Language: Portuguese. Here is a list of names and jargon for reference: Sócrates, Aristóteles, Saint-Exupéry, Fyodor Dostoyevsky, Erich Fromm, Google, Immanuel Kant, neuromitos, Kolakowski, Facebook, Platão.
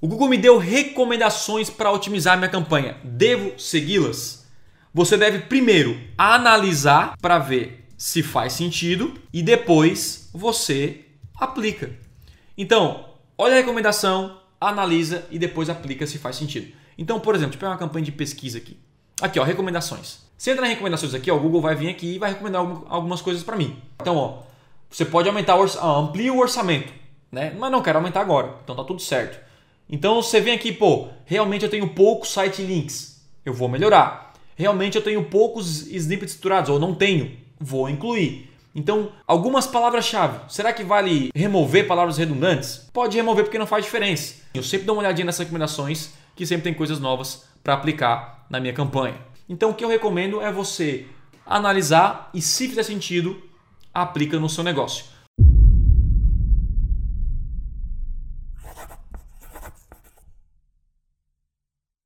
O Google me deu recomendações para otimizar minha campanha. Devo segui-las? Você deve primeiro analisar para ver se faz sentido e depois você aplica. Então, olha a recomendação, analisa e depois aplica se faz sentido. Então, por exemplo, deixa eu pegar uma campanha de pesquisa aqui. Aqui, ó, recomendações. Você entra em recomendações aqui, ó, o Google vai vir aqui e vai recomendar algumas coisas para mim. Então, ó, você pode aumentar, amplia o orçamento, né? Mas não quero aumentar agora, então tá tudo certo. Então você vem aqui, pô, realmente eu tenho poucos site links, eu vou melhorar. Realmente eu tenho poucos snippets estruturados, ou não tenho, vou incluir. Então, algumas palavras-chave. Será que vale remover palavras redundantes? Pode remover porque não faz diferença. Eu sempre dou uma olhadinha nessas recomendações, que sempre tem coisas novas para aplicar na minha campanha. Então, o que eu recomendo é você analisar e, se fizer sentido, aplica no seu negócio.